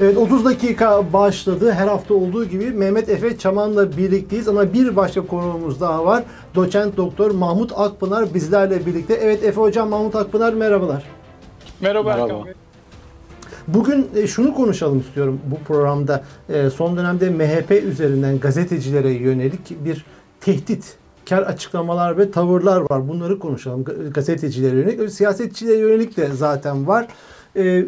Evet, 30 dakika başladı. Her hafta olduğu gibi Mehmet Efe Çaman'la birlikteyiz ama bir başka konuğumuz daha var. Doçent Doktor Mahmut Akpınar bizlerle birlikte. Evet Efe Hocam, Mahmut Akpınar merhabalar. Merhaba. Merhaba. Bugün şunu konuşalım istiyorum bu programda. Son dönemde MHP üzerinden gazetecilere yönelik bir tehditkar açıklamalar ve tavırlar var. Bunları konuşalım. Gazetecilere yönelik, siyasetçilere yönelik de zaten var.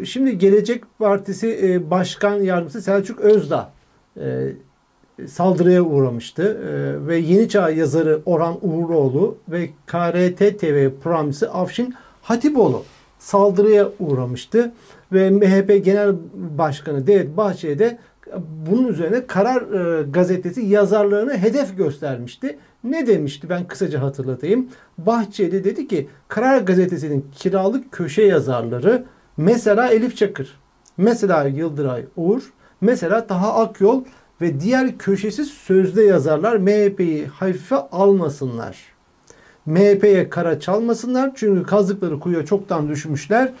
Şimdi Gelecek Partisi Başkan Yardımcısı Selçuk Özdağ saldırıya uğramıştı ve Yeni Çağ yazarı Orhan Uğuroğlu ve KRT TV programcısı Afşin Hatipoğlu saldırıya uğramıştı ve MHP Genel Başkanı Devlet Bahçeli de bunun üzerine Karar gazetesi yazarlarını hedef göstermişti. Ne demişti? Ben kısaca hatırlatayım. Bahçeli dedi ki Karar gazetesinin kiralık köşe yazarları, mesela Elif Çakır, mesela Yıldıray Oğur, mesela Taha Akyol ve diğer köşesiz sözde yazarlar MHP'yi hafife almasınlar. MHP'ye kara çalmasınlar çünkü kazdıkları kuyuya çoktan düşmüşler.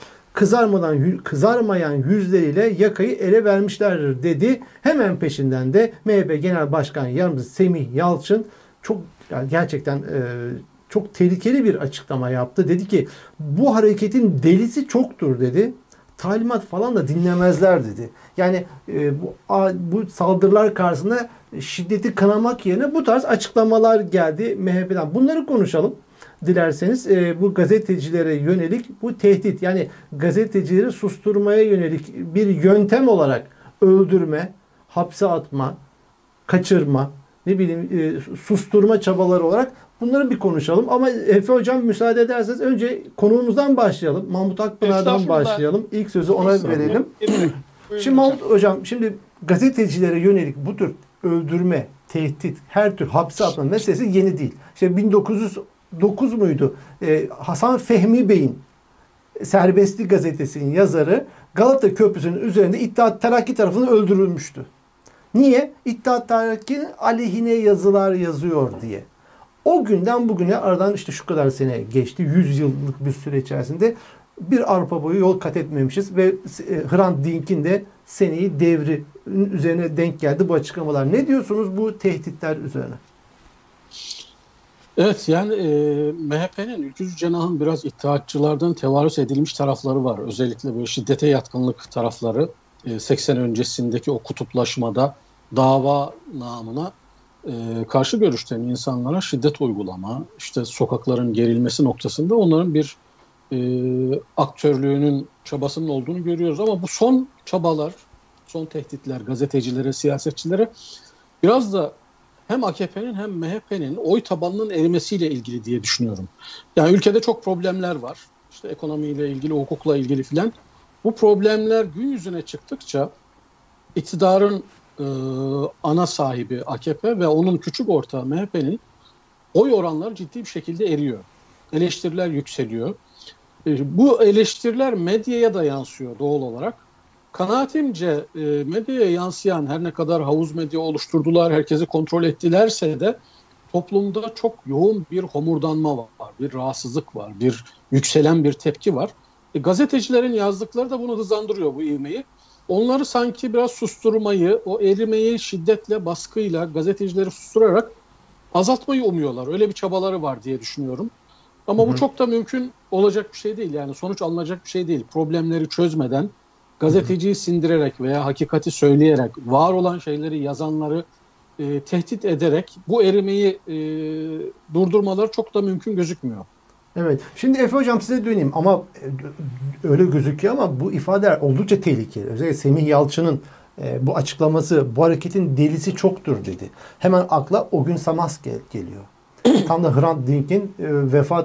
Kızarmayan yüzleriyle yakayı ele vermişler dedi. Hemen peşinden de MHP Genel Başkan Yardımcısı Semih Yalçın çok, yani gerçekten çok tehlikeli bir açıklama yaptı. Dedi ki bu hareketin delisi çoktur dedi. Talimat falan da dinlemezler dedi. Yani bu saldırılar karşısında şiddeti kınamak yerine bu tarz açıklamalar geldi MHP'den. Bunları konuşalım dilerseniz. Bu gazetecilere yönelik bu tehdit, yani gazetecileri susturmaya yönelik bir yöntem olarak öldürme, hapse atma, kaçırma, ne bileyim susturma çabaları olarak bunları bir konuşalım. Ama Efe Hocam müsaade ederseniz önce konuğumuzdan başlayalım. Mahmut Akpınar'dan başlayalım. İlk sözü ona verelim. Şimdi Mahmut Hocam, şimdi gazetecilere yönelik bu tür öldürme, tehdit, her tür hapse atma meselesi yeni değil. İşte 1909 muydu? Hasan Fehmi Bey'in Serbestlik Gazetesi'nin yazarı Galata Köprüsü'nün üzerinde İttihat Terakki tarafından öldürülmüştü. Niye? İttihat Terakki'nin aleyhine yazılar yazıyor diye. O günden bugüne aradan işte şu kadar sene geçti. 100 yıllık bir süre içerisinde bir arpa boyu yol kat etmemişiz ve Hrant Dink'in de seneyi devri üzerine denk geldi bu açıklamalar. Ne diyorsunuz bu tehditler üzerine? Evet, yani MHP'nin ülkücü cenahın biraz ittihatçılardan tevarüz edilmiş tarafları var. Özellikle böyle şiddete yatkınlık tarafları 80 öncesindeki o kutuplaşmada dava namına karşı görüşten insanlara şiddet uygulama, işte sokakların gerilmesi noktasında onların bir aktörlüğünün, çabasının olduğunu görüyoruz. Ama bu son çabalar, son tehditler gazetecilere, siyasetçilere biraz da hem AKP'nin hem MHP'nin oy tabanının erimesiyle ilgili diye düşünüyorum. Yani ülkede çok problemler var. İşte ekonomiyle ilgili, hukukla ilgili filan. Bu problemler gün yüzüne çıktıkça iktidarın ana sahibi AKP ve onun küçük ortağı MHP'nin oy oranları ciddi bir şekilde eriyor. Eleştiriler yükseliyor. Bu eleştiriler medyaya da yansıyor doğal olarak. Kanaatimce medyaya yansıyan, her ne kadar havuz medya oluşturdular, herkesi kontrol ettilerse de toplumda çok yoğun bir homurdanma var, bir rahatsızlık var, bir yükselen bir tepki var. Gazetecilerin yazdıkları da bunu hızlandırıyor, bu ivmeyi. Onları sanki biraz susturmayı, o erimeyi şiddetle, baskıyla, gazetecileri susturarak azaltmayı umuyorlar. Öyle bir çabaları var diye düşünüyorum. Ama bu çok da mümkün olacak bir şey değil. Yani sonuç alınacak bir şey değil. Problemleri çözmeden, gazeteciyi sindirerek veya hakikati söyleyerek, var olan şeyleri yazanları tehdit ederek bu erimeyi durdurmaları çok da mümkün gözükmüyor. Evet. Şimdi Efe Hocam size döneyim ama öyle gözüküyor ama bu ifadeler oldukça tehlikeli. Özellikle Semih Yalçın'ın bu açıklaması, bu hareketin delisi çoktur dedi. Hemen akla Ogün Samast geliyor. Tam da Hrant Dink'in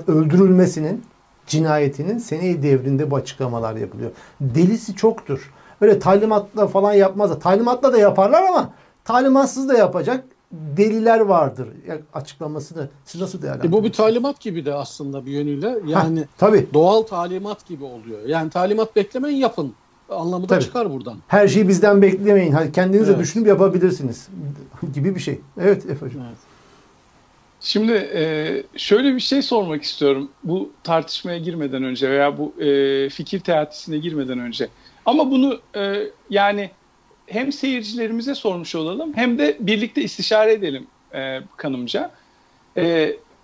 öldürülmesinin, cinayetinin seneyi devrinde bu açıklamalar yapılıyor. Delisi çoktur. Öyle talimatla falan yapmazlar. Talimatla da yaparlar ama talimatsız da yapacak deliler vardır açıklamasını siz nasıl değerlendiriyorsunuz? Bu bir talimat gibi de aslında bir yönüyle. Yani tabii, doğal talimat gibi oluyor. Yani talimat beklemeyin, yapın anlamı da çıkar buradan. Her şeyi bizden beklemeyin. Hani kendinize düşünüp yapabilirsiniz gibi bir şey. Evet Efe Hocam. Evet. Şimdi şöyle bir şey sormak istiyorum. Bu tartışmaya girmeden önce veya bu fikir teatisine girmeden önce. Ama bunu yani hem seyircilerimize sormuş olalım hem de birlikte istişare edelim kanımca.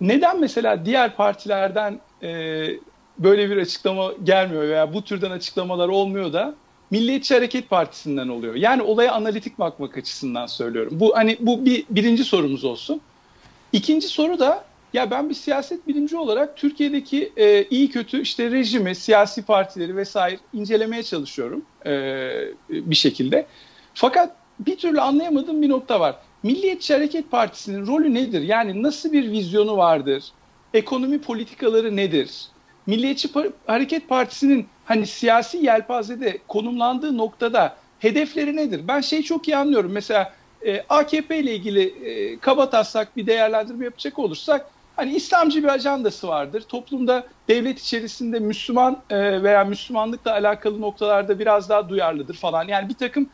Neden mesela diğer partilerden böyle bir açıklama gelmiyor veya bu türden açıklamalar olmuyor da Milliyetçi Hareket Partisi'nden oluyor? Yani olaya analitik bakmak açısından söylüyorum. Bu hani bu birinci sorumuz olsun. İkinci soru da ya ben bir siyaset bilimci olarak Türkiye'deki iyi kötü işte rejimi, siyasi partileri vesaire incelemeye çalışıyorum bir şekilde. Fakat bir türlü anlayamadığım bir nokta var. Milliyetçi Hareket Partisi'nin rolü nedir? Yani nasıl bir vizyonu vardır? Ekonomi politikaları nedir? Milliyetçi Hareket Partisi'nin hani siyasi yelpazede konumlandığı noktada hedefleri nedir? Ben şeyi çok iyi anlıyorum. Mesela AKP ile ilgili kabataslak bir değerlendirme yapacak olursak hani İslamcı bir ajandası vardır. Toplumda devlet içerisinde Müslüman veya Müslümanlıkla alakalı noktalarda biraz daha duyarlıdır falan. Yani bir takım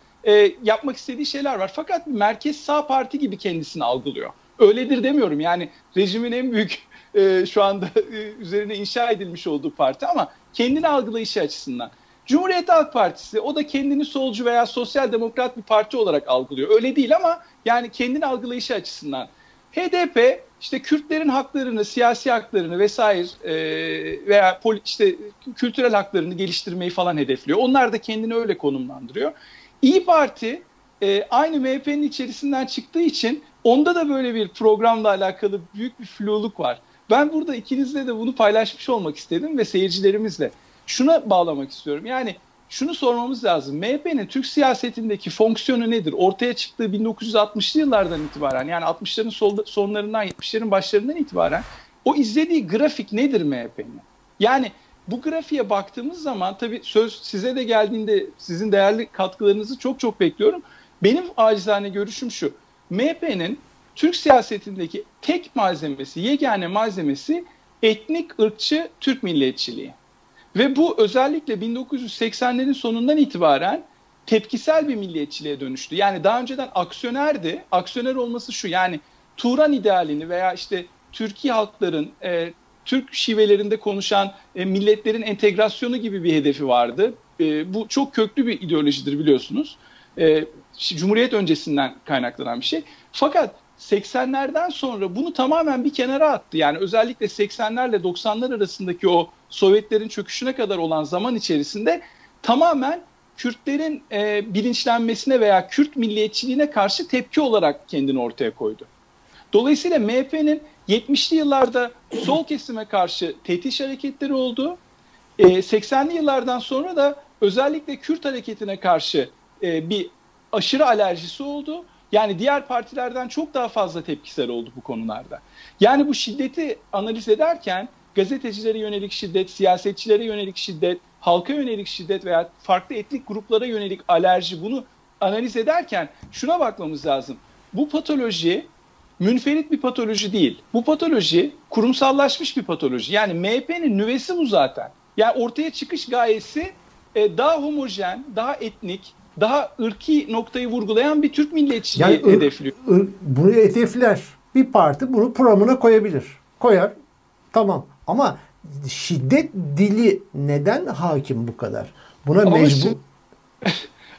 yapmak istediği şeyler var. Fakat merkez sağ parti gibi kendisini algılıyor. Öyledir demiyorum. Yani rejimin en büyük şu anda üzerine inşa edilmiş olduğu parti ama kendini algılayışı açısından. Cumhuriyet Halk Partisi o da kendini solcu veya sosyal demokrat bir parti olarak algılıyor. Öyle değil ama yani kendini algılayışı açısından. HDP işte Kürtlerin haklarını, siyasi haklarını vesaire veya işte kültürel haklarını geliştirmeyi falan hedefliyor. Onlar da kendini öyle konumlandırıyor. İYİ Parti aynı MHP'nin içerisinden çıktığı için onda da böyle bir programla alakalı büyük bir fluluk var. Ben burada ikinizle de bunu paylaşmış olmak istedim ve seyircilerimizle. Şuna bağlamak istiyorum. Yani şunu sormamız lazım. MHP'nin Türk siyasetindeki fonksiyonu nedir? Ortaya çıktığı 1960'lı yıllardan itibaren, yani 60'ların sonlarından 70'lerin başlarından itibaren o izlediği grafik nedir MHP'nin? Yani bu grafiğe baktığımız zaman tabii söz size de geldiğinde sizin değerli katkılarınızı çok çok bekliyorum. Benim acizane görüşüm şu. MHP'nin Türk siyasetindeki tek malzemesi, yegane malzemesi etnik ırkçı Türk milliyetçiliği. Ve bu özellikle 1980'lerin sonundan itibaren tepkisel bir milliyetçiliğe dönüştü. Yani daha önceden aksiyonerdi. Aksiyoner olması şu, yani Turan idealini veya işte Türkiye halkların, Türk şivelerinde konuşan milletlerin entegrasyonu gibi bir hedefi vardı. Bu çok köklü bir ideolojidir biliyorsunuz. Cumhuriyet öncesinden kaynaklanan bir şey. Fakat 80'lerden sonra bunu tamamen bir kenara attı. Yani özellikle 80'lerle 90'lar arasındaki o Sovyetlerin çöküşüne kadar olan zaman içerisinde tamamen Kürtlerin bilinçlenmesine veya Kürt milliyetçiliğine karşı tepki olarak kendini ortaya koydu. Dolayısıyla MHP'nin 70'li yıllarda sol kesime karşı tetiş hareketleri oldu. 80'li yıllardan sonra da özellikle Kürt hareketine karşı bir aşırı alerjisi oldu. Yani diğer partilerden çok daha fazla tepkisel oldu bu konularda. Yani bu şiddeti analiz ederken gazetecilere yönelik şiddet, siyasetçilere yönelik şiddet, halka yönelik şiddet veya farklı etnik gruplara yönelik alerji, bunu analiz ederken şuna bakmamız lazım. Bu patoloji münferit bir patoloji değil. Bu patoloji kurumsallaşmış bir patoloji. Yani MHP'nin nüvesi bu zaten. Yani ortaya çıkış gayesi daha homojen, daha etnik, daha ırki noktayı vurgulayan bir Türk milliyetçiliği yani hedefliyor. Bunu hedefler. Bir parti bunu programına koyabilir. Koyar. Tamam. Ama şiddet dili neden hakim bu kadar? Buna ama mecbur...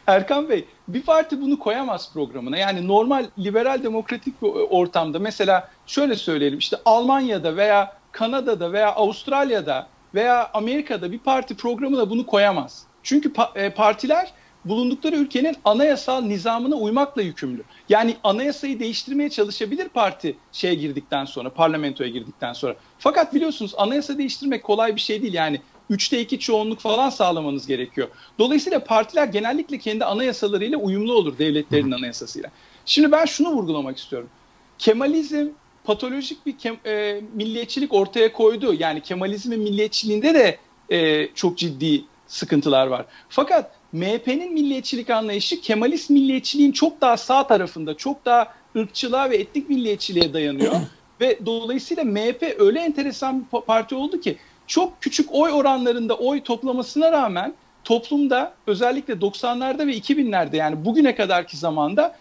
Erkan Bey, bir parti bunu koyamaz programına. Yani normal liberal demokratik bir ortamda mesela şöyle söyleyelim, işte Almanya'da veya Kanada'da veya Avustralya'da veya Amerika'da bir parti programına bunu koyamaz. Çünkü partiler bulundukları ülkenin anayasal nizamına uymakla yükümlü. Yani anayasayı değiştirmeye çalışabilir parti girdikten sonra, parlamentoya girdikten sonra. Fakat biliyorsunuz anayasa değiştirmek kolay bir şey değil. Yani 3'te 2 çoğunluk falan sağlamanız gerekiyor. Dolayısıyla partiler genellikle kendi anayasalarıyla uyumlu olur, devletlerin anayasasıyla. Şimdi ben şunu vurgulamak istiyorum. Kemalizm patolojik bir milliyetçilik ortaya koydu. Yani Kemalizmin milliyetçiliğinde de çok ciddi sıkıntılar var. Fakat MHP'nin milliyetçilik anlayışı Kemalist milliyetçiliğin çok daha sağ tarafında, çok daha ırkçılığa ve etnik milliyetçiliğe dayanıyor. Ve dolayısıyla MHP öyle enteresan bir parti oldu ki çok küçük oy oranlarında oy toplamasına rağmen toplumda özellikle 90'larda ve 2000'lerde, yani bugüne kadarki zamanda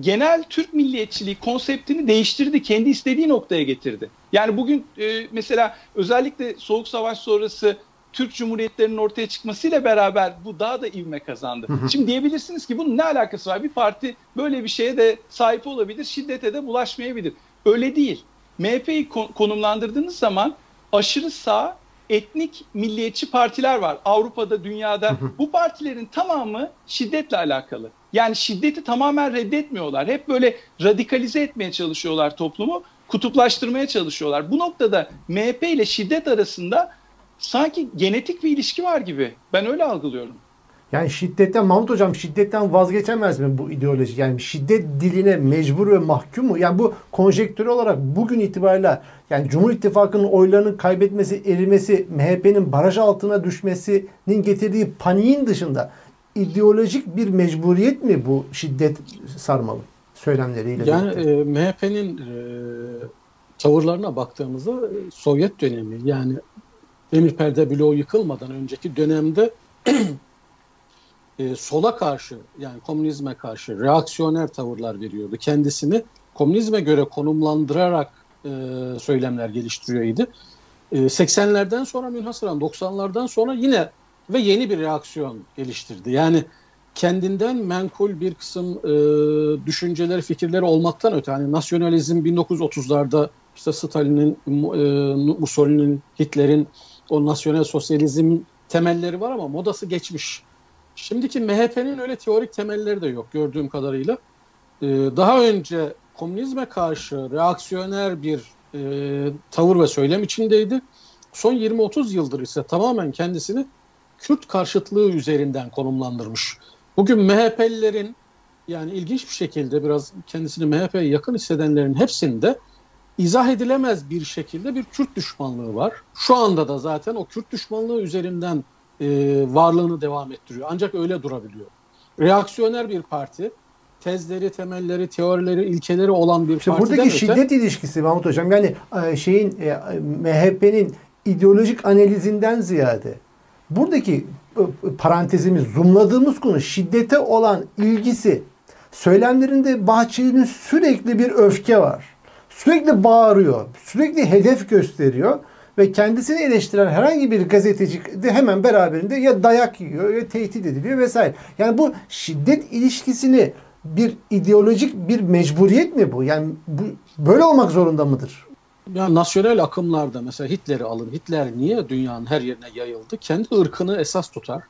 genel Türk milliyetçiliği konseptini değiştirdi, kendi istediği noktaya getirdi. Yani bugün mesela özellikle Soğuk Savaş sonrası Türk Cumhuriyetlerinin ortaya çıkmasıyla beraber bu daha da ivme kazandı. Şimdi diyebilirsiniz ki bunun ne alakası var? Bir parti böyle bir şeye de sahip olabilir, şiddete de bulaşmayabilir. Öyle değil. MHP'yi konumlandırdığınız zaman aşırı sağ, etnik milliyetçi partiler var Avrupa'da, dünyada. Bu partilerin tamamı şiddetle alakalı. Yani şiddeti tamamen reddetmiyorlar. Hep böyle radikalize etmeye çalışıyorlar toplumu, kutuplaştırmaya çalışıyorlar. Bu noktada MHP ile şiddet arasında sanki genetik bir ilişki var gibi. Ben öyle algılıyorum. Yani şiddetten, Mahmut Hocam, şiddetten vazgeçemez mi bu ideoloji? Yani şiddet diline mecbur ve mahkum mu? Yani bu konjektürel olarak bugün itibariyle, yani Cumhur İttifakı'nın oylarının kaybetmesi, erimesi, MHP'nin baraj altına düşmesinin getirdiği paniğin dışında ideolojik bir mecburiyet mi bu şiddet sarmalı söylemleriyle? Yani MHP'nin tavırlarına baktığımızda Sovyet dönemi, yani Demirperde bloğu yıkılmadan önceki dönemde sola karşı, yani komünizme karşı reaksiyoner tavırlar veriyordu. Kendisini komünizme göre konumlandırarak söylemler geliştiriyordu. 80'lerden sonra münhasıran 90'lardan sonra yine ve yeni bir reaksiyon geliştirdi. Yani kendinden menkul bir kısım düşünceleri, fikirleri olmaktan öte, hani nasyonalizm 1930'larda işte Stalin'in, Mussolini'nin, Hitler'in o nasyonel sosyalizm temelleri var ama modası geçmiş. Şimdiki MHP'nin öyle teorik temelleri de yok gördüğüm kadarıyla. Daha önce komünizme karşı reaksiyoner bir tavır ve söylem içindeydi. Son 20-30 yıldır ise tamamen kendisini Kürt karşıtlığı üzerinden konumlandırmış. Bugün MHP'lilerin, yani ilginç bir şekilde biraz kendisini MHP'ye yakın hissedenlerin hepsinde izah edilemez bir şekilde bir Kürt düşmanlığı var. Şu anda da zaten o Kürt düşmanlığı üzerinden varlığını devam ettiriyor. Ancak öyle durabiliyor. Reaksiyoner bir parti, tezleri, temelleri, teorileri, ilkeleri olan bir parti. Buradaki şiddet ilişkisi Mahmut Hocam, yani MHP'nin ideolojik analizinden ziyade buradaki parantezimiz, zoomladığımız konu şiddete olan ilgisi. Söylemlerinde Bahçeli'nin sürekli bir öfke var. Sürekli bağırıyor. Sürekli hedef gösteriyor. Ve kendisini eleştiren herhangi bir gazeteci de hemen beraberinde ya dayak yiyor ya tehdit ediliyor vesaire. Yani bu şiddet ilişkisini bir ideolojik bir mecburiyet mi bu? Yani bu böyle olmak zorunda mıdır? Ya nasyonel akımlarda mesela Hitler'i alın. Hitler niye dünyanın her yerine yayıldı? Kendi ırkını esas tutar.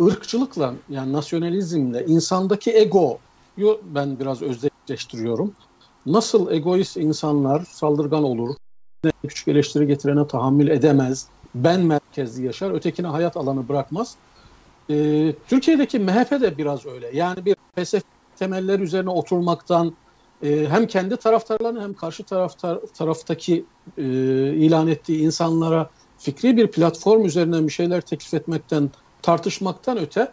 Irkçılıkla, yani nasyonalizmle insandaki egoyu ben biraz özdeşleştiriyorum. Nasıl egoist insanlar saldırgan olur, küçük eleştiri getirene tahammül edemez, ben merkezli yaşar, ötekine hayat alanı bırakmaz. Türkiye'deki MHP de biraz öyle. Yani bir felsefi temeller üzerine oturmaktan hem kendi taraftarlarını hem karşı taraftaki ilan ettiği insanlara fikri bir platform üzerinden bir şeyler teklif etmekten, tartışmaktan öte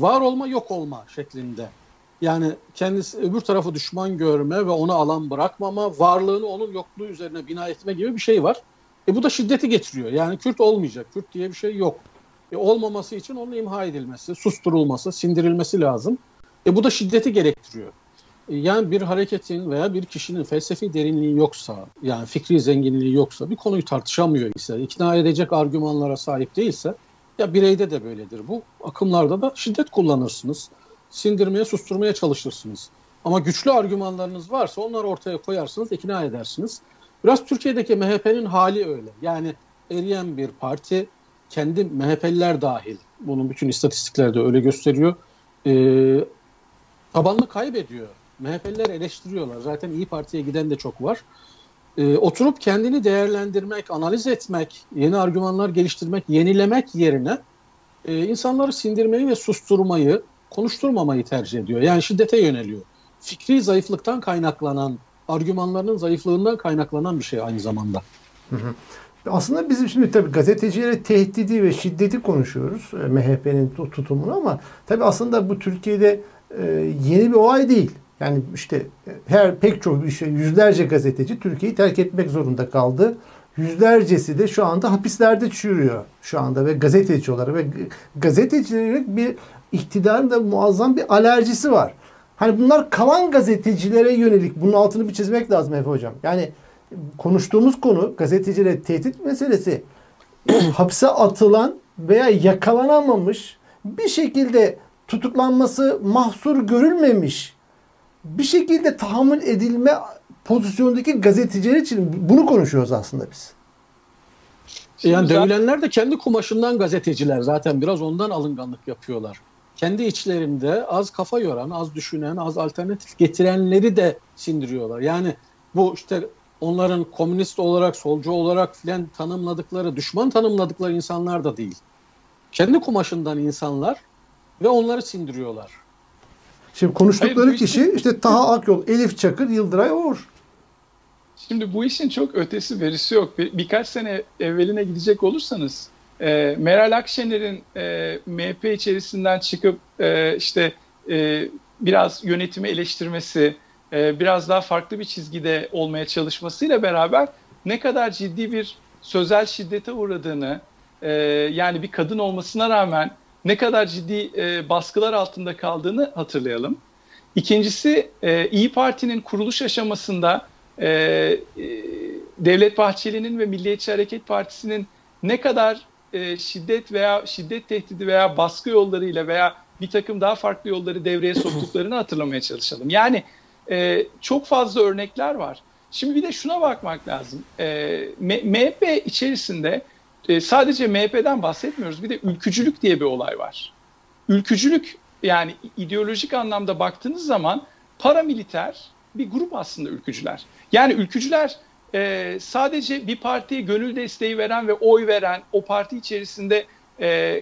var olma yok olma şeklinde. Yani kendisi öbür tarafı düşman görme ve ona alan bırakmama, varlığını onun yokluğu üzerine bina etme gibi bir şey var. Bu da şiddeti getiriyor. Yani Kürt olmayacak. Kürt diye bir şey yok. Olmaması için onun imha edilmesi, susturulması, sindirilmesi lazım. Bu da şiddeti gerektiriyor. Yani bir hareketin veya bir kişinin felsefi derinliği yoksa, yani fikri zenginliği yoksa, bir konuyu tartışamıyor ise, ikna edecek argümanlara sahip değilse, ya bireyde de böyledir bu. Akımlarda da şiddet kullanırsınız. Sindirmeye, susturmaya çalışırsınız. Ama güçlü argümanlarınız varsa onları ortaya koyarsınız, ikna edersiniz. Biraz Türkiye'deki MHP'nin hali öyle. Yani eriyen bir parti, kendi MHP'liler dahil, bunun bütün istatistikleri de öyle gösteriyor, tabanını kaybediyor. MHP'liler eleştiriyorlar. Zaten İYİ Parti'ye giden de çok var. Oturup kendini değerlendirmek, analiz etmek, yeni argümanlar geliştirmek, yenilemek yerine insanları sindirmeyi ve susturmayı, konuşturmamayı tercih ediyor. Yani şiddete yöneliyor. Fikri zayıflıktan kaynaklanan, argümanlarının zayıflığından kaynaklanan bir şey aynı zamanda. Aslında bizim şimdi tabii gazetecilere tehdidi ve şiddeti konuşuyoruz. MHP'nin tutumunu, ama tabii aslında bu Türkiye'de yeni bir olay değil. Yani işte pek çok yüzlerce gazeteci Türkiye'yi terk etmek zorunda kaldı. Yüzlercesi de şu anda hapislerde çürüyor şu anda ve gazeteciler ve gazetecilerin bir iktidarın da muazzam bir alerjisi var. Hani bunlar kalan gazetecilere yönelik, bunun altını bir çizmek lazım Efe Hocam. Yani konuştuğumuz konu gazetecilere tehdit meselesi. hapse atılan veya yakalanamamış, bir şekilde tutuklanması mahsur görülmemiş, bir şekilde tahammül edilme pozisyondaki gazeteciler için bunu konuşuyoruz aslında biz. Yani dövülenler de kendi kumaşından gazeteciler zaten, biraz ondan alınganlık yapıyorlar. Kendi içlerinde az kafa yoran, az düşünen, az alternatif getirenleri de sindiriyorlar. Yani bu işte onların komünist olarak, solcu olarak filan tanımladıkları, düşman tanımladıkları insanlar da değil. Kendi kumaşından insanlar ve onları sindiriyorlar. Şimdi konuştukları kişi işte Taha Akyol, Elif Çakır, Yıldıray Oğur. Şimdi bu işin çok ötesi verisi yok. Birkaç sene evveline gidecek olursanız Meral Akşener'in MHP içerisinden çıkıp biraz yönetimi eleştirmesi, biraz daha farklı bir çizgide olmaya çalışmasıyla beraber ne kadar ciddi bir sözel şiddete uğradığını, yani bir kadın olmasına rağmen ne kadar ciddi baskılar altında kaldığını hatırlayalım. İkincisi, İYİ Parti'nin kuruluş aşamasında Devlet Bahçeli'nin ve Milliyetçi Hareket Partisi'nin ne kadar şiddet veya şiddet tehdidi veya baskı yollarıyla veya bir takım daha farklı yolları devreye soktuklarını hatırlamaya çalışalım. Yani çok fazla örnekler var. Şimdi bir de şuna bakmak lazım. MHP içerisinde sadece MHP'den bahsetmiyoruz. Bir de ülkücülük diye bir olay var. Ülkücülük, yani ideolojik anlamda baktığınız zaman paramiliter bir grup aslında ülkücüler. Yani ülkücüler sadece bir partiye gönül desteği veren ve oy veren, o parti içerisinde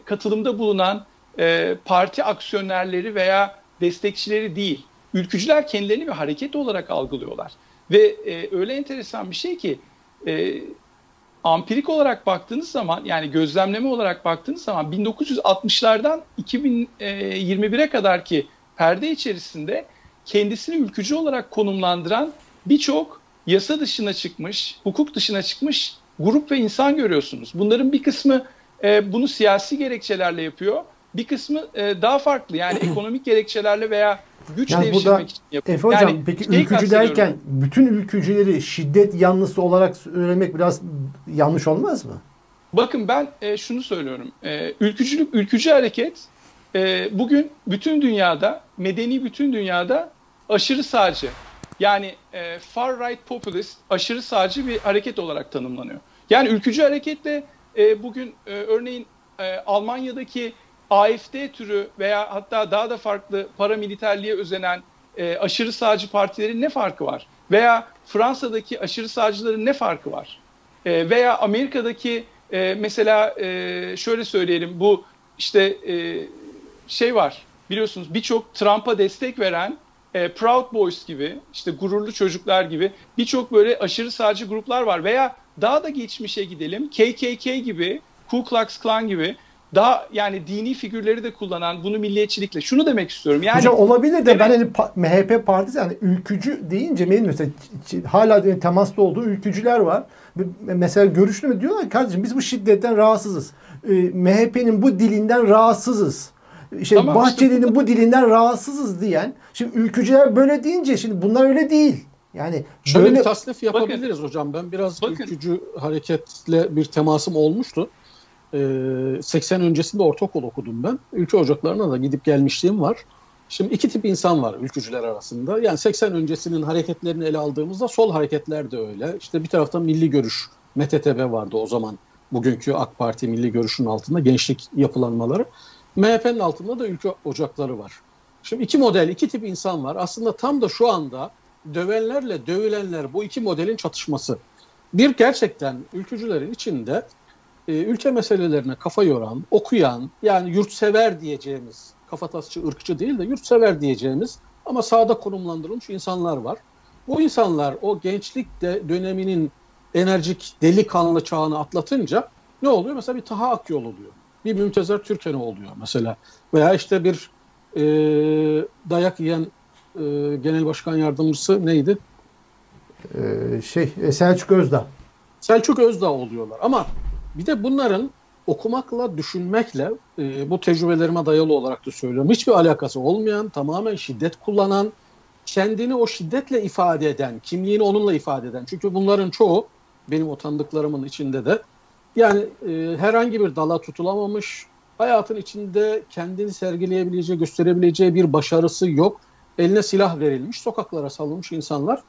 katılımda bulunan parti aksiyonerleri veya destekçileri değil. Ülkücüler kendilerini bir hareket olarak algılıyorlar. Ve öyle enteresan bir şey ki ampirik olarak baktığınız zaman, yani gözlemleme olarak baktığınız zaman 1960'lardan 2021'e kadarki perde içerisinde kendisini ülkücü olarak konumlandıran birçok yasa dışına çıkmış, hukuk dışına çıkmış grup ve insan görüyorsunuz. Bunların bir kısmı bunu siyasi gerekçelerle yapıyor, bir kısmı daha farklı, yani ekonomik gerekçelerle veya güç devşirmek için yapıyor. Efe hocam, yani peki ülkücü derken bütün ülkücüleri şiddet yanlısı olarak söylemek biraz yanlış olmaz mı? Bakın ben şunu söylüyorum. Ülkücü hareket bugün bütün dünyada, medeni bütün dünyada aşırı sağcı. Yani far right populist, aşırı sağcı bir hareket olarak tanımlanıyor. Yani ülkücü hareketle bugün örneğin Almanya'daki AfD türü veya hatta daha da farklı paramiliterliğe özenen aşırı sağcı partilerin ne farkı var? Veya Fransa'daki aşırı sağcıların ne farkı var? Veya Amerika'daki mesela şöyle söyleyelim, bu işte şey var biliyorsunuz, birçok Trump'a destek veren Proud Boys gibi, işte gururlu çocuklar gibi birçok böyle aşırı sağcı gruplar var. Veya daha da geçmişe gidelim, KKK gibi, Ku Klux Klan gibi, daha yani dini figürleri de kullanan, bunu milliyetçilikle, şunu demek istiyorum. Yani hocam olabilir de evet. Ben hani MHP partisi, yani ülkücü deyince benim mesela hala temaslı olduğu ülkücüler var. Mesela görüşlü mü diyorlar ki kardeşim biz bu şiddetten rahatsızız. MHP'nin bu dilinden rahatsızız. Tamam, Bahçeli'nin işte bu dilinden rahatsızız diyen. Şimdi ülkücüler böyle deyince, şimdi bunlar öyle değil. Yani şöyle bir tasnif yapabiliriz hocam. Ben biraz ülkücü hareketle bir temasım olmuştu. 80 öncesinde ortaokul okudum ben. Ülkü ocaklarına da gidip gelmişliğim var. Şimdi iki tip insan var ülkücüler arasında. Yani 80 öncesinin hareketlerini ele aldığımızda sol hareketler de öyle. İşte bir taraftan Milli Görüş, MTTB vardı o zaman. Bugünkü AK Parti Milli Görüş'ün altında gençlik yapılanmaları. MHP'nin altında da ülke ocakları var. Şimdi iki model, iki tip insan var. Aslında tam da şu anda dövenlerle dövülenler, bu iki modelin çatışması. Bir, gerçekten ülkücülerin içinde ülke meselelerine kafa yoran, okuyan, yani yurtsever diyeceğimiz, kafatasçı, ırkçı değil de yurtsever diyeceğimiz ama sağda konumlandırılmış insanlar var. Bu insanlar o gençlik döneminin enerjik, delikanlı çağını atlatınca ne oluyor? Mesela bir Taha Akyol oluyor. Bir Mümtaz'er Türköne oluyor mesela. Veya işte bir dayak yiyen genel başkan yardımcısı neydi? Selçuk Özdağ. Selçuk Özdağ oluyorlar. Ama bir de bunların okumakla, düşünmekle, bu tecrübelerime dayalı olarak da söylüyorum, hiçbir alakası olmayan, tamamen şiddet kullanan, kendini o şiddetle ifade eden, kimliğini onunla ifade eden. Çünkü bunların çoğu benim o tanıdıklarımın içinde de Yani herhangi bir dala tutulamamış, hayatın içinde kendini sergileyebileceği, gösterebileceği bir başarısı yok. Eline silah verilmiş, sokaklara salınmış insanlar.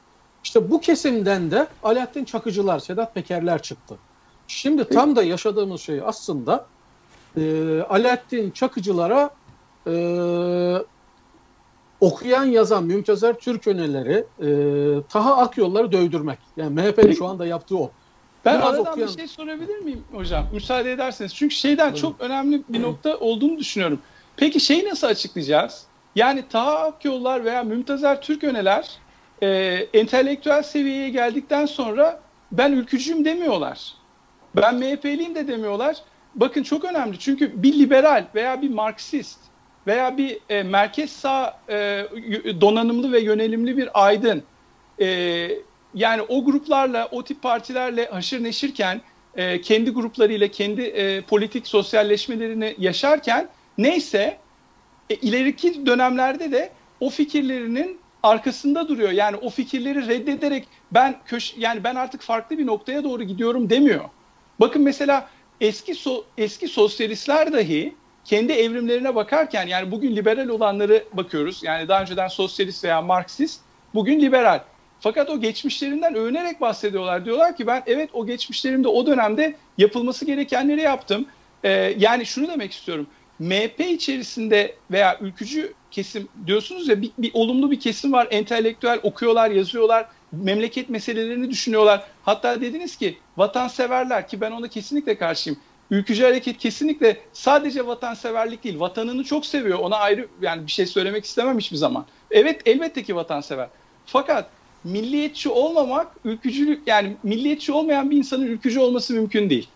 İşte bu kesimden de Alaattin Çakıcılar, Sedat Pekerler çıktı. Şimdi tam da yaşadığımız şey aslında Alaattin Çakıcılara okuyan yazan Mümtaz'er Türköneleri, Taha Akyolları dövdürmek. Yani MHP'nin şu anda yaptığı o. Ben aradan bir şey sorabilir miyim hocam? Müsaade ederseniz. Çünkü şeyden çok önemli bir nokta olduğunu düşünüyorum. Peki şeyi nasıl açıklayacağız? Yani Taha Akyollar veya Mümtaz'er Türköneler entelektüel seviyeye geldikten sonra ben ülkücüyüm demiyorlar. Ben MHP'liyim de demiyorlar. Bakın çok önemli. Çünkü bir liberal veya bir Marksist veya bir merkez sağ donanımlı ve yönelimli bir aydın yani o gruplarla, o tip partilerle haşır neşirken, kendi gruplarıyla, kendi politik sosyalleşmelerini yaşarken neyse ileriki dönemlerde de o fikirlerinin arkasında duruyor. Yani o fikirleri reddederek ben artık farklı bir noktaya doğru gidiyorum demiyor. Bakın mesela eski sosyalistler dahi kendi evrimlerine bakarken, yani bugün liberal olanları bakıyoruz. Yani daha önceden sosyalist veya Marksist, bugün liberal. Fakat o geçmişlerinden övünerek bahsediyorlar. Diyorlar ki ben evet o geçmişlerimde o dönemde yapılması gerekenleri yaptım. Yani şunu demek istiyorum. MHP içerisinde veya ülkücü kesim diyorsunuz ya, bir olumlu bir kesim var. Entelektüel, okuyorlar, yazıyorlar. Memleket meselelerini düşünüyorlar. Hatta dediniz ki vatanseverler, ki ben ona kesinlikle karşıyım. Ülkücü hareket kesinlikle sadece vatanseverlik değil. Vatanını çok seviyor. Ona ayrı yani bir şey söylemek istemem hiçbir zaman. Evet elbette ki vatansever. Fakat milliyetçi olmamak, ülkücülük, yani milliyetçi olmayan bir insanın ülkücü olması mümkün değil.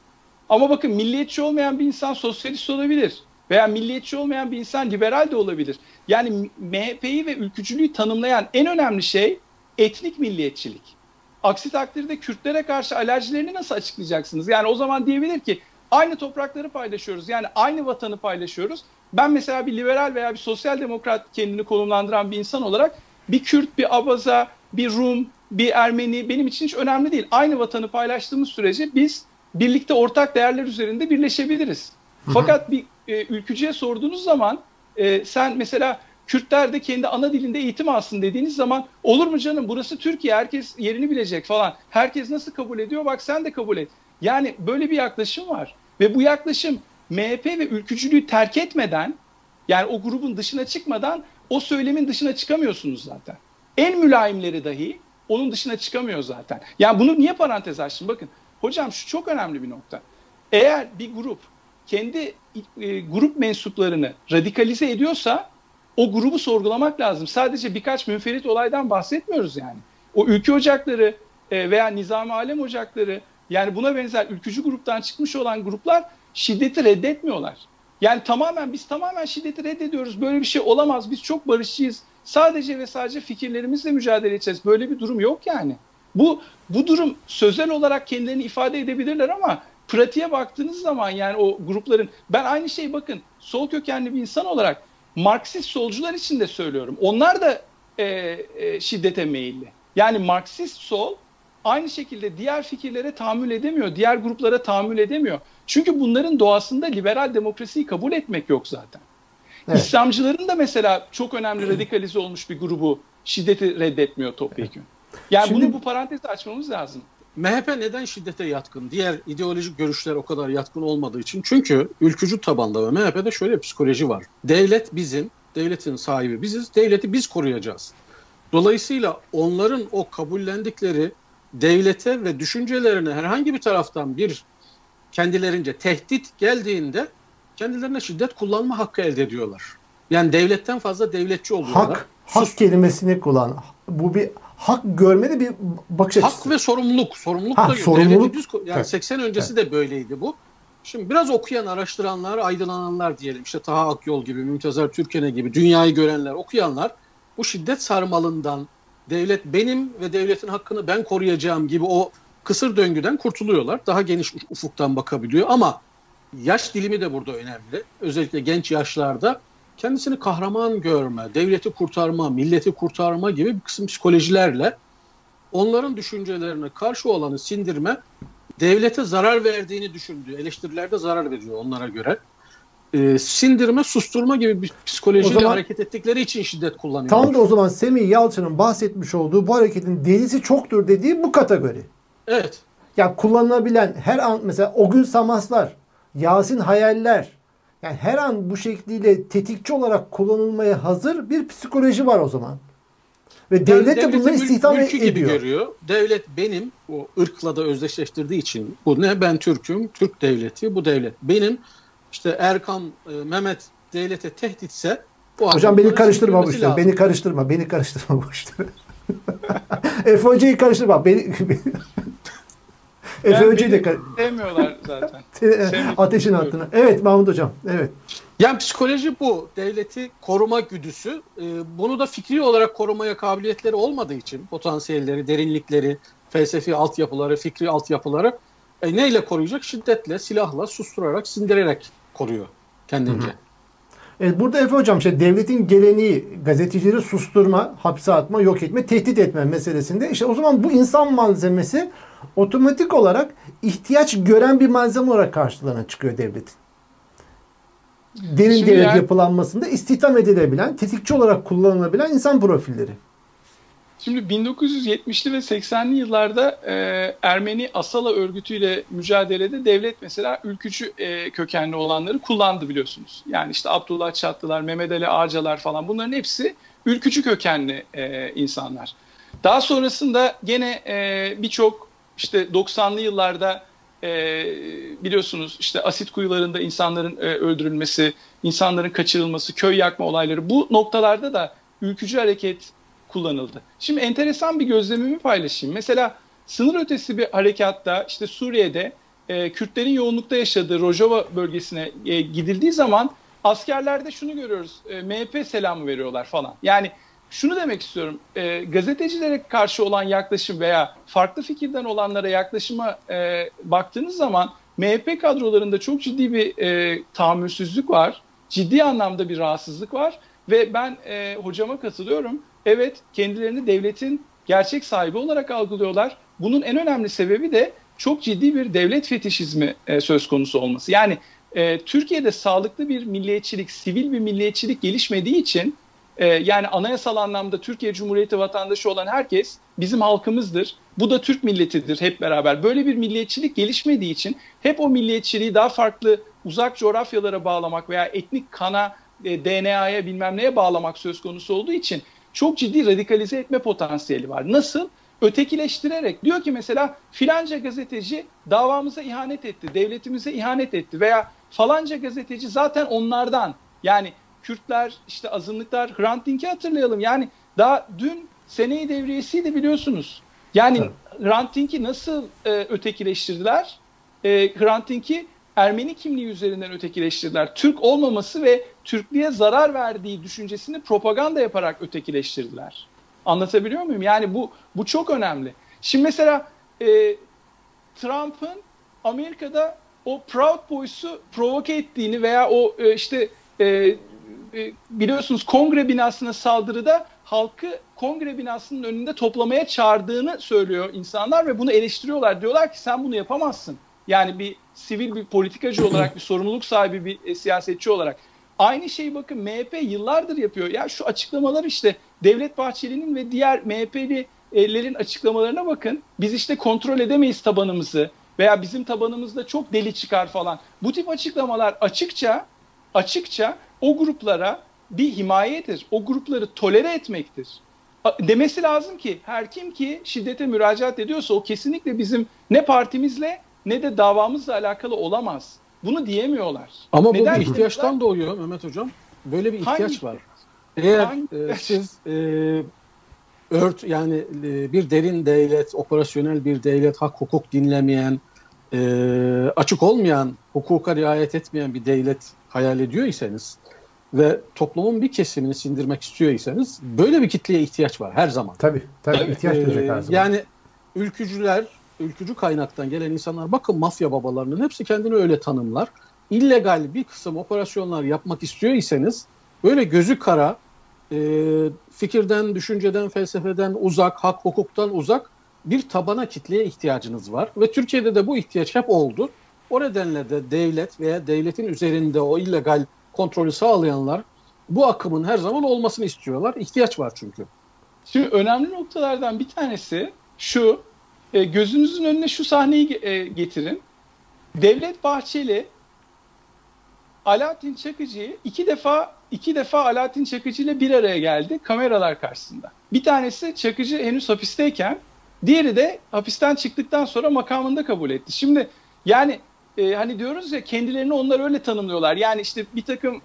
Ama bakın milliyetçi olmayan bir insan sosyalist olabilir veya milliyetçi olmayan bir insan liberal de olabilir. Yani MHP'yi ve ülkücülüğü tanımlayan en önemli şey etnik milliyetçilik. Aksi takdirde Kürtlere karşı alerjilerini nasıl açıklayacaksınız? Yani o zaman diyebilir ki aynı toprakları paylaşıyoruz, yani aynı vatanı paylaşıyoruz. Ben mesela bir liberal veya bir sosyal demokrat kendini konumlandıran bir insan olarak bir Kürt, bir Abaza, bir Rum, bir Ermeni benim için hiç önemli değil. Aynı vatanı paylaştığımız sürece biz birlikte ortak değerler üzerinde birleşebiliriz. Fakat bir ülkücüye sorduğunuz zaman sen mesela Kürtler de kendi ana dilinde eğitim alsın dediğiniz zaman olur mu canım, burası Türkiye, herkes yerini bilecek falan. Herkes nasıl kabul ediyor, bak sen de kabul et. Yani böyle bir yaklaşım var ve bu yaklaşım MHP ve ülkücülüğü terk etmeden, yani o grubun dışına çıkmadan o söylemin dışına çıkamıyorsunuz zaten. En mülayimleri dahi onun dışına çıkamıyor zaten. Yani bunu niye parantez açtım? Bakın hocam şu çok önemli bir nokta. Eğer bir grup kendi grup mensuplarını radikalize ediyorsa o grubu sorgulamak lazım. Sadece birkaç münferit olaydan bahsetmiyoruz yani. O ülke ocakları veya Nizam-ı Alem ocakları, yani buna benzer ülkücü gruptan çıkmış olan gruplar şiddeti reddetmiyorlar. Yani biz tamamen şiddeti reddediyoruz. Böyle bir şey olamaz. Biz çok barışçıyız. Sadece ve sadece fikirlerimizle mücadele edeceğiz. Böyle bir durum yok yani. Bu durum sözel olarak kendilerini ifade edebilirler ama pratiğe baktığınız zaman yani o grupların, ben aynı şeyi bakın sol kökenli bir insan olarak Marksist solcular için de söylüyorum. Onlar da şiddete meyilli. Yani Marksist sol aynı şekilde diğer fikirlere tahammül edemiyor. Diğer gruplara tahammül edemiyor. Çünkü bunların doğasında liberal demokrasiyi kabul etmek yok zaten. Evet. İslamcıların da mesela çok önemli radikalize olmuş bir grubu şiddeti reddetmiyor topyekun. Yani şimdi, bunu bu parantezi açmamız lazım. MHP neden şiddete yatkın? Diğer ideolojik görüşler o kadar yatkın olmadığı için. Çünkü ülkücü tabanda ve MHP'de şöyle bir psikoloji var. Devlet bizim, devletin sahibi biziz, devleti biz koruyacağız. Dolayısıyla onların o kabullendikleri devlete ve düşüncelerine herhangi bir taraftan bir kendilerince tehdit geldiğinde kendilerine şiddet kullanma hakkı elde ediyorlar. Yani devletten fazla devletçi oluyorlar. Hak kelimesini kullan. Bu bir hak görmedi, bir bakış açısı. Hak ve sorumluluk. Sorumluluk. Yani 80 öncesi de böyleydi bu. Şimdi biraz okuyan, araştıranlar, aydınlananlar diyelim. İşte Taha Akyol gibi, Mümtaz'er Türköne gibi dünyayı görenler, okuyanlar bu şiddet sarmalından, devlet benim ve devletin hakkını ben koruyacağım gibi o kısır döngüden kurtuluyorlar. Daha geniş ufuktan bakabiliyor ama yaş dilimi de burada önemli. Özellikle genç yaşlarda kendisini kahraman görme, devleti kurtarma, milleti kurtarma gibi bir kısım psikolojilerle onların düşüncelerine karşı olanı sindirme, devlete zarar verdiğini düşündüğü eleştirilerde zarar veriyor onlara göre. Sindirme, susturma gibi bir psikolojiyle hareket ettikleri için şiddet kullanıyorlar. Tam da o zaman Semih Yalçın'ın bahsetmiş olduğu bu hareketin delisi çoktur dediği bu kategori. Evet. Ya kullanılabilen her an mesela Ogün Samastlar, Yasin Hayaller, yani her an bu şekliyle tetikçi olarak kullanılmaya hazır bir psikoloji var o zaman. Ve devlet de bunları istihdam ediyor. Gibi görüyor. Devlet benim, o ırkla da özdeşleştirdiği için bu ne? Ben Türk'üm, Türk devleti, bu devlet benim. İşte Erkan, Mehmet devlete tehditse... Hocam beni karıştırma bu işleri. Beni karıştırma bu işleri. FOC'yi karıştırma. FOC'yi de karıştırma. Demiyorlar zaten. Ateşin altına. Evet Mahmut Hocam. Evet. Yani psikoloji bu. Devleti koruma güdüsü. Bunu da fikri olarak korumaya kabiliyetleri olmadığı için potansiyelleri, derinlikleri, felsefi altyapıları, fikri altyapıları neyle koruyacak? Şiddetle, silahla, susturarak, sindirerek koruyor kendince. Burada Efe Hocam işte devletin geleneği, gazetecileri susturma, hapse atma, yok etme, tehdit etme meselesinde işte o zaman bu insan malzemesi otomatik olarak ihtiyaç gören bir malzeme olarak karşılığına çıkıyor devletin. Derin şimdi devlet yani, yapılanmasında istihdam edilebilen, tetikçi olarak kullanılabilen insan profilleri. Şimdi 1970'li ve 80'li yıllarda Ermeni Asala örgütüyle mücadelede devlet mesela ülkücü kökenli olanları kullandı biliyorsunuz. Yani işte Abdullah Çatlılar, Mehmet Ali Ağacalar falan bunların hepsi ülkücü kökenli insanlar. Daha sonrasında gene birçok işte 90'lı yıllarda biliyorsunuz işte asit kuyularında insanların öldürülmesi, insanların kaçırılması, köy yakma olayları bu noktalarda da ülkücü hareket kullanıldı. Şimdi enteresan bir gözlemimi paylaşayım. Mesela sınır ötesi bir harekatta işte Suriye'de Kürtlerin yoğunlukta yaşadığı Rojava bölgesine gidildiği zaman askerlerde şunu görüyoruz. MHP selamı veriyorlar falan. Yani şunu demek istiyorum. Gazetecilere karşı olan yaklaşım veya farklı fikirden olanlara yaklaşıma baktığınız zaman MHP kadrolarında çok ciddi bir tahammülsüzlük var. Ciddi anlamda bir rahatsızlık var. Ve ben hocama katılıyorum. Evet, kendilerini devletin gerçek sahibi olarak algılıyorlar. Bunun en önemli sebebi de çok ciddi bir devlet fetişizmi söz konusu olması. Yani Türkiye'de sağlıklı bir milliyetçilik, sivil bir milliyetçilik gelişmediği için yani anayasal anlamda Türkiye Cumhuriyeti vatandaşı olan herkes bizim halkımızdır. Bu da Türk milletidir hep beraber. Böyle bir milliyetçilik gelişmediği için hep o milliyetçiliği daha farklı uzak coğrafyalara bağlamak veya etnik kana, DNA'ya bilmem neye bağlamak söz konusu olduğu için çok ciddi radikalize etme potansiyeli var. Nasıl? Ötekileştirerek. Diyor ki mesela filanca gazeteci davamıza ihanet etti, devletimize ihanet etti veya falanca gazeteci zaten onlardan. Yani Kürtler, işte azınlıklar, Hrant Dink'i hatırlayalım. Yani daha dün seneyi devriyesiydi biliyorsunuz. Yani evet. Hrant Dink'i nasıl ötekileştirdiler? Hrant Dink'i Ermeni kimliği üzerinden ötekileştirdiler. Türk olmaması ve Türklüğe zarar verdiği düşüncesini propaganda yaparak ötekileştirdiler. Anlatabiliyor muyum? Yani bu çok önemli. Şimdi mesela Trump'ın Amerika'da o Proud Boys'u provoke ettiğini veya o biliyorsunuz kongre binasına saldırıda halkı kongre binasının önünde toplamaya çağırdığını söylüyor insanlar ve bunu eleştiriyorlar. Diyorlar ki sen bunu yapamazsın. Yani bir sivil bir politikacı olarak, bir sorumluluk sahibi bir siyasetçi olarak. Aynı şeyi bakın MHP yıllardır yapıyor. Ya şu açıklamalar işte Devlet Bahçeli'nin ve diğer MHP'lilerin açıklamalarına bakın. Biz işte kontrol edemeyiz tabanımızı veya bizim tabanımızda çok deli çıkar falan. Bu tip açıklamalar açıkça o gruplara bir himayedir. O grupları tolere etmektir. Demesi lazım ki her kim ki şiddete müracaat ediyorsa o kesinlikle bizim ne partimizle ne de davamızla alakalı olamaz. Bunu diyemiyorlar. Ama neden? Bu bir ihtiyaçtan doğuyor Mehmet Hocam. Böyle bir ihtiyaç var. Eğer siz bir derin devlet, operasyonel bir devlet, hak hukuk dinlemeyen, açık olmayan, hukuka riayet etmeyen bir devlet hayal ediyor iseniz ve toplumun bir kesimini sindirmek istiyor iseniz böyle bir kitleye ihtiyaç var her zaman. Tabii ihtiyaç duyacak her zaman. Yani ülkücü kaynaktan gelen insanlar, bakın mafya babalarının hepsi kendini öyle tanımlar. İllegal bir kısım operasyonlar yapmak istiyor iseniz böyle gözü kara, fikirden, düşünceden, felsefeden uzak, hak hukuktan uzak bir tabana kitleye ihtiyacınız var ve Türkiye'de de bu ihtiyaç hep oldu. O nedenle de devlet veya devletin üzerinde o illegal kontrolü sağlayanlar bu akımın her zaman olmasını istiyorlar. İhtiyaç var çünkü. Şimdi önemli noktalardan bir tanesi şu, gözünüzün önüne şu sahneyi getirin. Devlet Bahçeli Alaattin Çakıcı'yı iki defa Alaattin Çakıcı ile bir araya geldi kameralar karşısında. Bir tanesi Çakıcı henüz hapisteyken, diğeri de hapisten çıktıktan sonra makamında kabul etti. Şimdi yani hani diyoruz ya, kendilerini onlar öyle tanımlıyorlar. Yani işte bir takım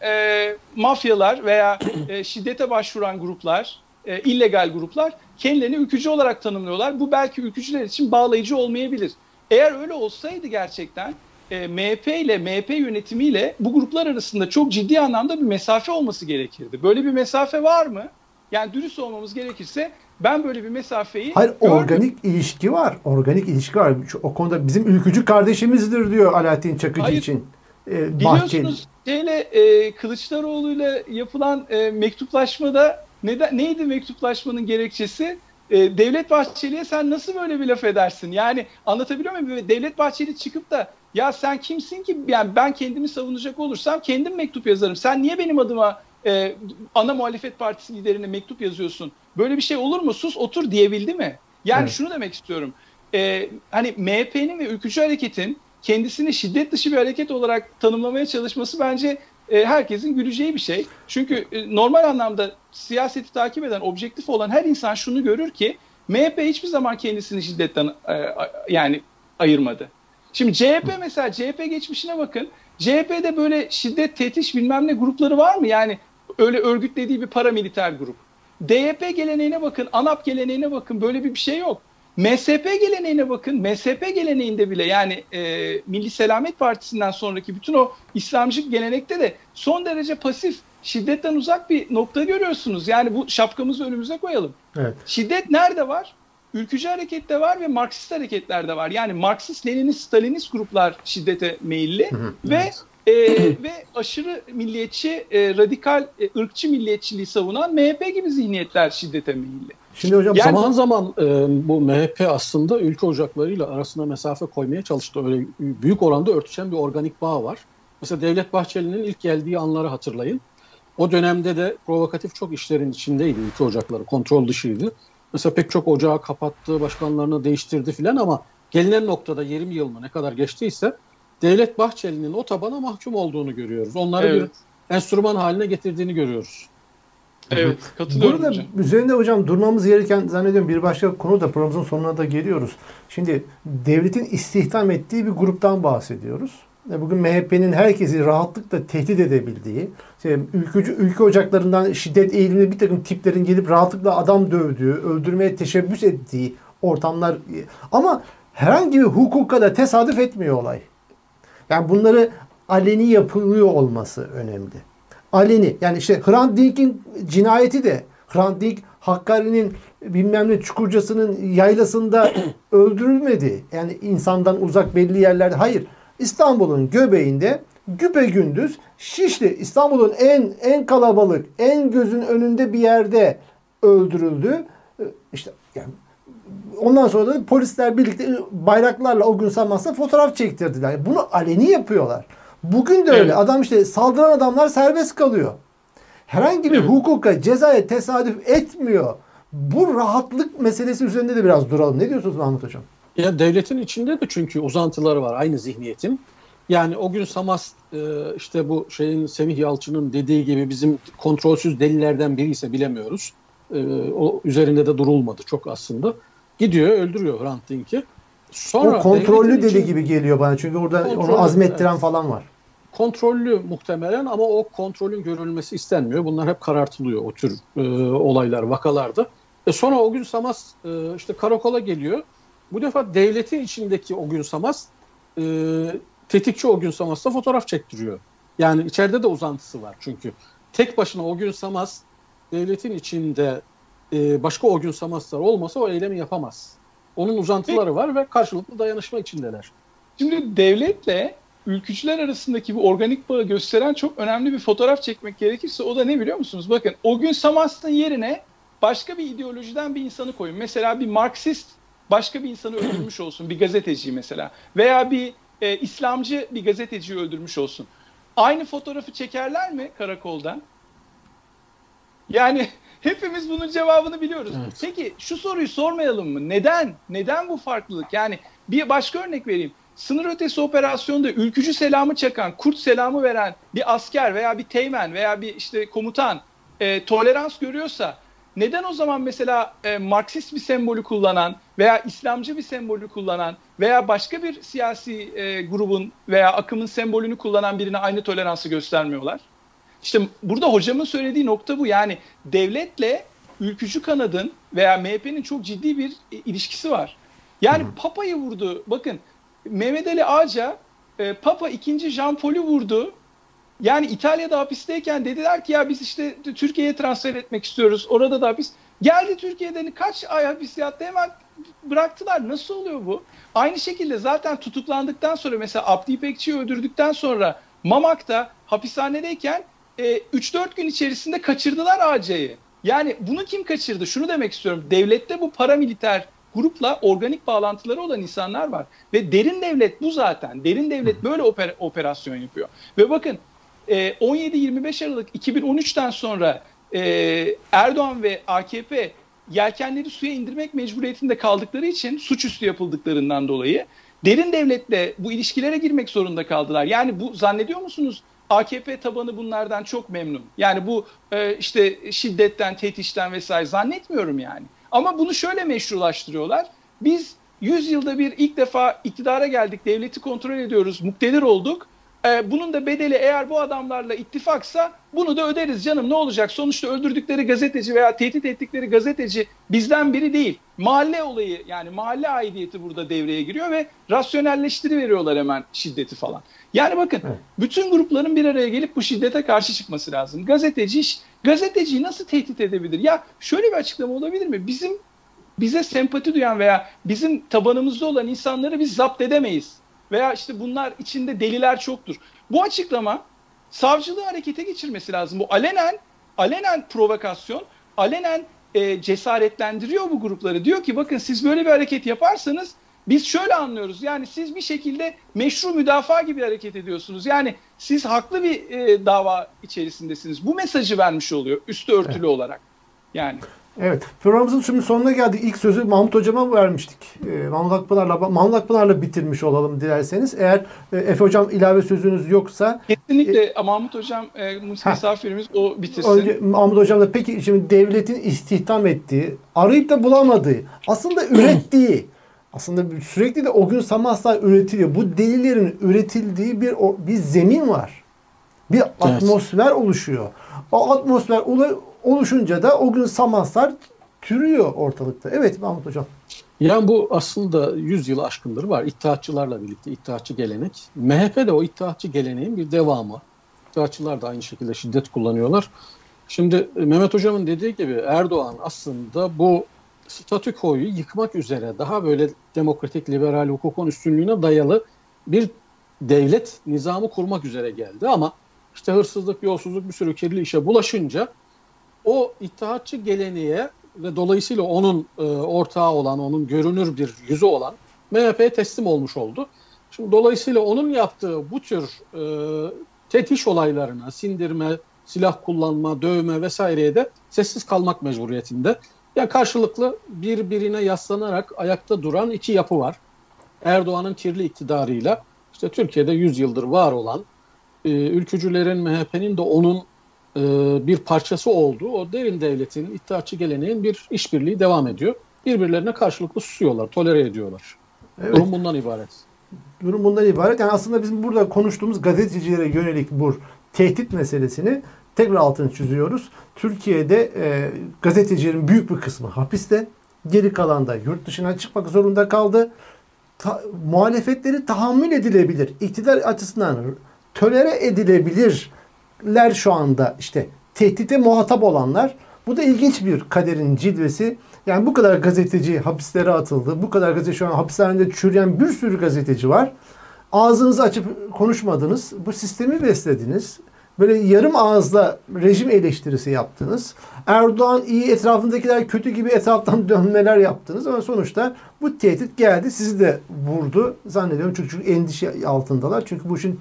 mafyalar veya şiddete başvuran gruplar, illegal gruplar kendilerini ülkücü olarak tanımlıyorlar. Bu belki ülkücüler için bağlayıcı olmayabilir. Eğer öyle olsaydı gerçekten MHP ile, MHP yönetimiyle bu gruplar arasında çok ciddi anlamda bir mesafe olması gerekirdi. Böyle bir mesafe var mı? Yani dürüst olmamız gerekirse ben böyle bir mesafeyi gördüm. Organik ilişki var. Organik ilişki var. O konuda bizim ülkücü kardeşimizdir diyor Alaattin Çakıcı için. Biliyorsunuz Kılıçdaroğlu ile yapılan mektuplaşmada neydi mektuplaşmanın gerekçesi? Devlet Bahçeli'ye sen nasıl böyle bir laf edersin? Yani anlatabiliyor muyum? Devlet Bahçeli çıkıp da ya sen kimsin ki, yani ben kendimi savunacak olursam kendim mektup yazarım. Sen niye benim adıma ana muhalefet partisi liderine mektup yazıyorsun? Böyle bir şey olur mu? Sus otur diyebildi mi? Yani evet. Şunu demek istiyorum. Hani MHP'nin ve ülkücü hareketin kendisini şiddet dışı bir hareket olarak tanımlamaya çalışması bence herkesin güleceği bir şey. Çünkü normal anlamda siyaseti takip eden, objektif olan her insan şunu görür ki MHP hiçbir zaman kendisini şiddetten yani ayırmadı. Şimdi CHP mesela, CHP geçmişine bakın. CHP'de böyle şiddet, tetiş bilmem ne grupları var mı? Yani öyle örgütlediği bir paramiliter grup. DYP geleneğine bakın, ANAP geleneğine bakın, böyle bir şey yok. MSP geleneğine bakın, MSP geleneğinde bile yani Milli Selamet Partisi'nden sonraki bütün o İslamcı gelenekte de son derece pasif, şiddetten uzak bir nokta görüyorsunuz. Yani bu şapkamızı önümüze koyalım. Evet. Şiddet nerede var? Ülkücü harekette var ve Marksist hareketlerde var. Yani Marksist, Leninist, Stalinist gruplar şiddete meyilli ve ve aşırı milliyetçi, radikal, ırkçı milliyetçiliği savunan MHP gibi zihniyetler şiddete meyilli. Şimdi hocam yani, zaman zaman bu MHP aslında ülke ocaklarıyla arasına mesafe koymaya çalıştı. Öyle büyük oranda örtüşen bir organik bağ var. Mesela Devlet Bahçeli'nin ilk geldiği anları hatırlayın. O dönemde de provokatif çok işlerin içindeydi ülke ocakları, kontrol dışıydı. Mesela pek çok ocağı kapattı, başkanlarını değiştirdi filan ama gelinen noktada 20 yıl mı ne kadar geçtiyse Devlet Bahçeli'nin o tabana mahkum olduğunu görüyoruz. Onları bir enstrüman haline getirdiğini görüyoruz. Evet, katılıyorum. Burada hocam, üzerinde hocam durmamız gereken zannediyorum bir başka konu da, programımızın sonuna da geliyoruz. Şimdi devletin istihdam ettiği bir gruptan bahsediyoruz. Bugün MHP'nin herkesi rahatlıkla tehdit edebildiği, ülke ocaklarından şiddet eğilimli bir takım tiplerin gelip rahatlıkla adam dövdüğü, öldürmeye teşebbüs ettiği ortamlar. Ama herhangi bir hukuka da tesadüf etmiyor olay. Yani bunları aleni yapılıyor olması önemli. Aleni. Yani işte Hrant Dink'in cinayeti de, Hrant Dink Hakkari'nin bilmem ne Çukurcası'nın yaylasında öldürülmedi. Yani insandan uzak belli yerlerde. Hayır. İstanbul'un göbeğinde güpegündüz Şişli, İstanbul'un en kalabalık, en gözün önünde bir yerde öldürüldü. İşte yani ondan sonra da polisler birlikte bayraklarla Ogün Samast'a fotoğraf çektirdiler. Bunu aleni yapıyorlar. Bugün de öyle. Evet. Adam işte saldıran adamlar serbest kalıyor. Herhangi bir hukuka, cezaya tesadüf etmiyor. Bu rahatlık meselesi üzerinde de biraz duralım. Ne diyorsunuz Mahmut Hocam? Ya devletin içinde de çünkü uzantıları var aynı zihniyetin. Yani Ogün Samast işte bu şeyin, Semih Yalçın'ın dediği gibi bizim kontrolsüz delillerden biri ise bilemiyoruz. O üzerinde de durulmadı çok aslında. Gidiyor öldürüyor Hrant Dink'i. Sonra o kontrollü deli gibi geliyor bana çünkü orada onu azmettiren falan var. Kontrollü muhtemelen ama o kontrolün görülmesi istenmiyor. Bunlar hep karartılıyor o tür olaylar, vakalarda. Sonra Ogün Samast işte karakola geliyor. Bu defa devletin içindeki Ogün Samast, tetikçi Ogün Samast'la fotoğraf çektiriyor. Yani içeride de uzantısı var çünkü. Tek başına Ogün Samast devletin içinde başka Ogün Samastlar olmasa o eylemi yapamaz. Onun uzantıları var ve karşılıklı dayanışma içindeler. Şimdi devletle ülkücüler arasındaki bu organik bağı gösteren çok önemli bir fotoğraf çekmek gerekirse o da ne biliyor musunuz? Bakın Ogün Samast'ın yerine başka bir ideolojiden bir insanı koyun. Mesela bir Marksist başka bir insanı öldürmüş olsun, bir gazeteciyi mesela, veya bir İslamcı bir gazeteciyi öldürmüş olsun, aynı fotoğrafı çekerler mi karakoldan? Yani hepimiz bunun cevabını biliyoruz. Evet. Peki şu soruyu sormayalım mı? Neden? Neden bu farklılık? Yani bir başka örnek vereyim. Sınır ötesi operasyonda ülkücü selamı çakan, kurt selamı veren bir asker veya bir teğmen veya bir işte komutan tolerans görüyorsa, neden o zaman mesela Marksist bir sembolü kullanan veya İslamcı bir sembolü kullanan veya başka bir siyasi grubun veya akımın sembolünü kullanan birine aynı toleransı göstermiyorlar? İşte burada hocamın söylediği nokta bu. Yani devletle ülkücü kanadın veya MHP'nin çok ciddi bir ilişkisi var. Yani Papa'yı vurdu. Bakın Mehmet Ali Ağaca Papa 2. Jean Paul'ü vurdu. Yani İtalya'da hapisteyken dediler ki ya biz işte Türkiye'ye transfer etmek istiyoruz. Orada da hapis. Geldi Türkiye'den kaç ay hapis yattı, hemen bıraktılar. Nasıl oluyor bu? Aynı şekilde zaten tutuklandıktan sonra mesela Abdi İpekçi'yi öldürdükten sonra Mamak'ta hapishanedeyken 3-4 gün içerisinde kaçırdılar Ağaca'yı. Yani bunu kim kaçırdı? Şunu demek istiyorum. Devlette bu paramiliter grupla organik bağlantıları olan insanlar var. Ve derin devlet bu zaten. Derin devlet böyle operasyon yapıyor. Ve bakın 17-25 Aralık 2013'ten sonra Erdoğan ve AKP yelkenleri suya indirmek mecburiyetinde kaldıkları için, suçüstü yapıldıklarından dolayı derin devletle bu ilişkilere girmek zorunda kaldılar. Yani bu, zannediyor musunuz AKP tabanı bunlardan çok memnun? Yani bu işte şiddetten, tehditten vesaire, zannetmiyorum yani. Ama bunu şöyle meşrulaştırıyorlar. Biz 100 yılda bir ilk defa iktidara geldik, devleti kontrol ediyoruz, muktedir olduk. Bunun da bedeli eğer bu adamlarla ittifaksa bunu da öderiz canım, ne olacak? Sonuçta öldürdükleri gazeteci veya tehdit ettikleri gazeteci bizden biri değil. Mahalle olayı, yani mahalle aidiyeti burada devreye giriyor ve rasyonelleştiriveriyorlar hemen şiddeti falan. Yani bakın bütün grupların bir araya gelip bu şiddete karşı çıkması lazım. Gazeteciyi nasıl tehdit edebilir? Ya şöyle bir açıklama olabilir mi? Bize sempati duyan veya bizim tabanımızda olan insanları biz zapt edemeyiz. Veya işte bunlar içinde deliler çoktur. Bu açıklama savcılığı harekete geçirmesi lazım. Bu alenen provokasyon, alenen cesaretlendiriyor bu grupları. Diyor ki bakın siz böyle bir hareket yaparsanız biz şöyle anlıyoruz. Yani siz bir şekilde meşru müdafaa gibi hareket ediyorsunuz. Yani siz haklı bir dava içerisindesiniz. Bu mesajı vermiş oluyor üstü örtülü olarak. Yani. Evet, programımızın şimdi sonuna geldik. İlk sözü Mahmut Hocam'a vermiştik. Mahmut Akpınar'la bitirmiş olalım dilerseniz. Eğer Efe Hocam ilave sözünüz yoksa. Kesinlikle Mahmut Hocam misafirimiz, o bitirsin. Önce Mahmut Hocam'la, peki şimdi devletin istihdam ettiği, arayıp da bulamadığı, aslında ürettiği, aslında sürekli de Ogün Samast'la üretiliyor. Bu delilerin üretildiği bir zemin var. Bir atmosfer oluşuyor. O atmosfer oluşunca da Ogün Samastlar türüyor ortalıkta. Evet Mahmut Hocam. Yani bu aslında 100 yılı aşkındır var. İttihatçılarla birlikte, ittihatçı gelenek. MHP de o ittihatçı geleneğin bir devamı. İttihatçılar da aynı şekilde şiddet kullanıyorlar. Şimdi Mehmet Hocam'ın dediği gibi Erdoğan aslında bu statükoyu yıkmak üzere daha böyle demokratik, liberal, hukukun üstünlüğüne dayalı bir devlet nizamı kurmak üzere geldi. Ama işte hırsızlık, yolsuzluk, bir sürü kirli işe bulaşınca o ittihatçı geleneğe ve dolayısıyla onun ortağı olan, onun görünür bir yüzü olan MHP'ye teslim olmuş oldu. Şimdi dolayısıyla onun yaptığı bu tür tetiş olaylarına, sindirme, silah kullanma, dövme vesaireye de sessiz kalmak mecburiyetinde. Yani karşılıklı birbirine yaslanarak ayakta duran iki yapı var. Erdoğan'ın kirli iktidarıyla işte Türkiye'de 100 yıldır var olan ülkücülerin, MHP'nin de onun bir parçası olduğu o derin devletin, iddiaçı geleneğin bir işbirliği devam ediyor. Birbirlerine karşılıklı susuyorlar, tolere ediyorlar. Evet. Durum bundan ibaret. Yani aslında bizim burada konuştuğumuz gazetecilere yönelik bu tehdit meselesini tekrar altını çiziyoruz. Türkiye'de gazetecilerin büyük bir kısmı hapiste, geri kalan da yurt dışına çıkmak zorunda kaldı. Muhalefetleri tahammül edilebilir, iktidar açısından tolere edilebilir şu anda işte tehdite muhatap olanlar. Bu da ilginç bir kaderin cilvesi. Yani bu kadar gazeteci hapislere atıldı. Bu kadar gazeteci şu an hapishanede çürüyen bir sürü gazeteci var. Ağzınızı açıp konuşmadınız. Bu sistemi beslediniz. böyle yarım ağızla rejim eleştirisi yaptınız. Erdoğan iyi, etrafındakiler kötü gibi etraftan dönmeler yaptınız. Ama sonuçta bu tehdit geldi. Sizi de vurdu. Zannediyorum çünkü endişe altındalar. Çünkü bu işin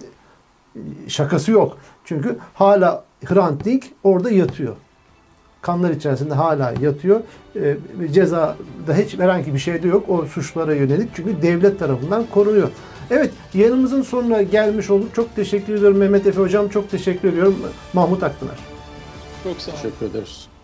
şakası yok. Çünkü hala Hrant Dink orada yatıyor. Kanlar içerisinde hala yatıyor. Cezada hiç herhangi bir şey de yok o suçlara yönelik. Çünkü devlet tarafından korunuyor. Evet, yayınımızın sonuna gelmiş olduk. Çok teşekkür ediyorum Mehmet Efe Hocam. Çok teşekkür ediyorum Mahmut Akpınar. Çok sağ olun. Teşekkür ederiz.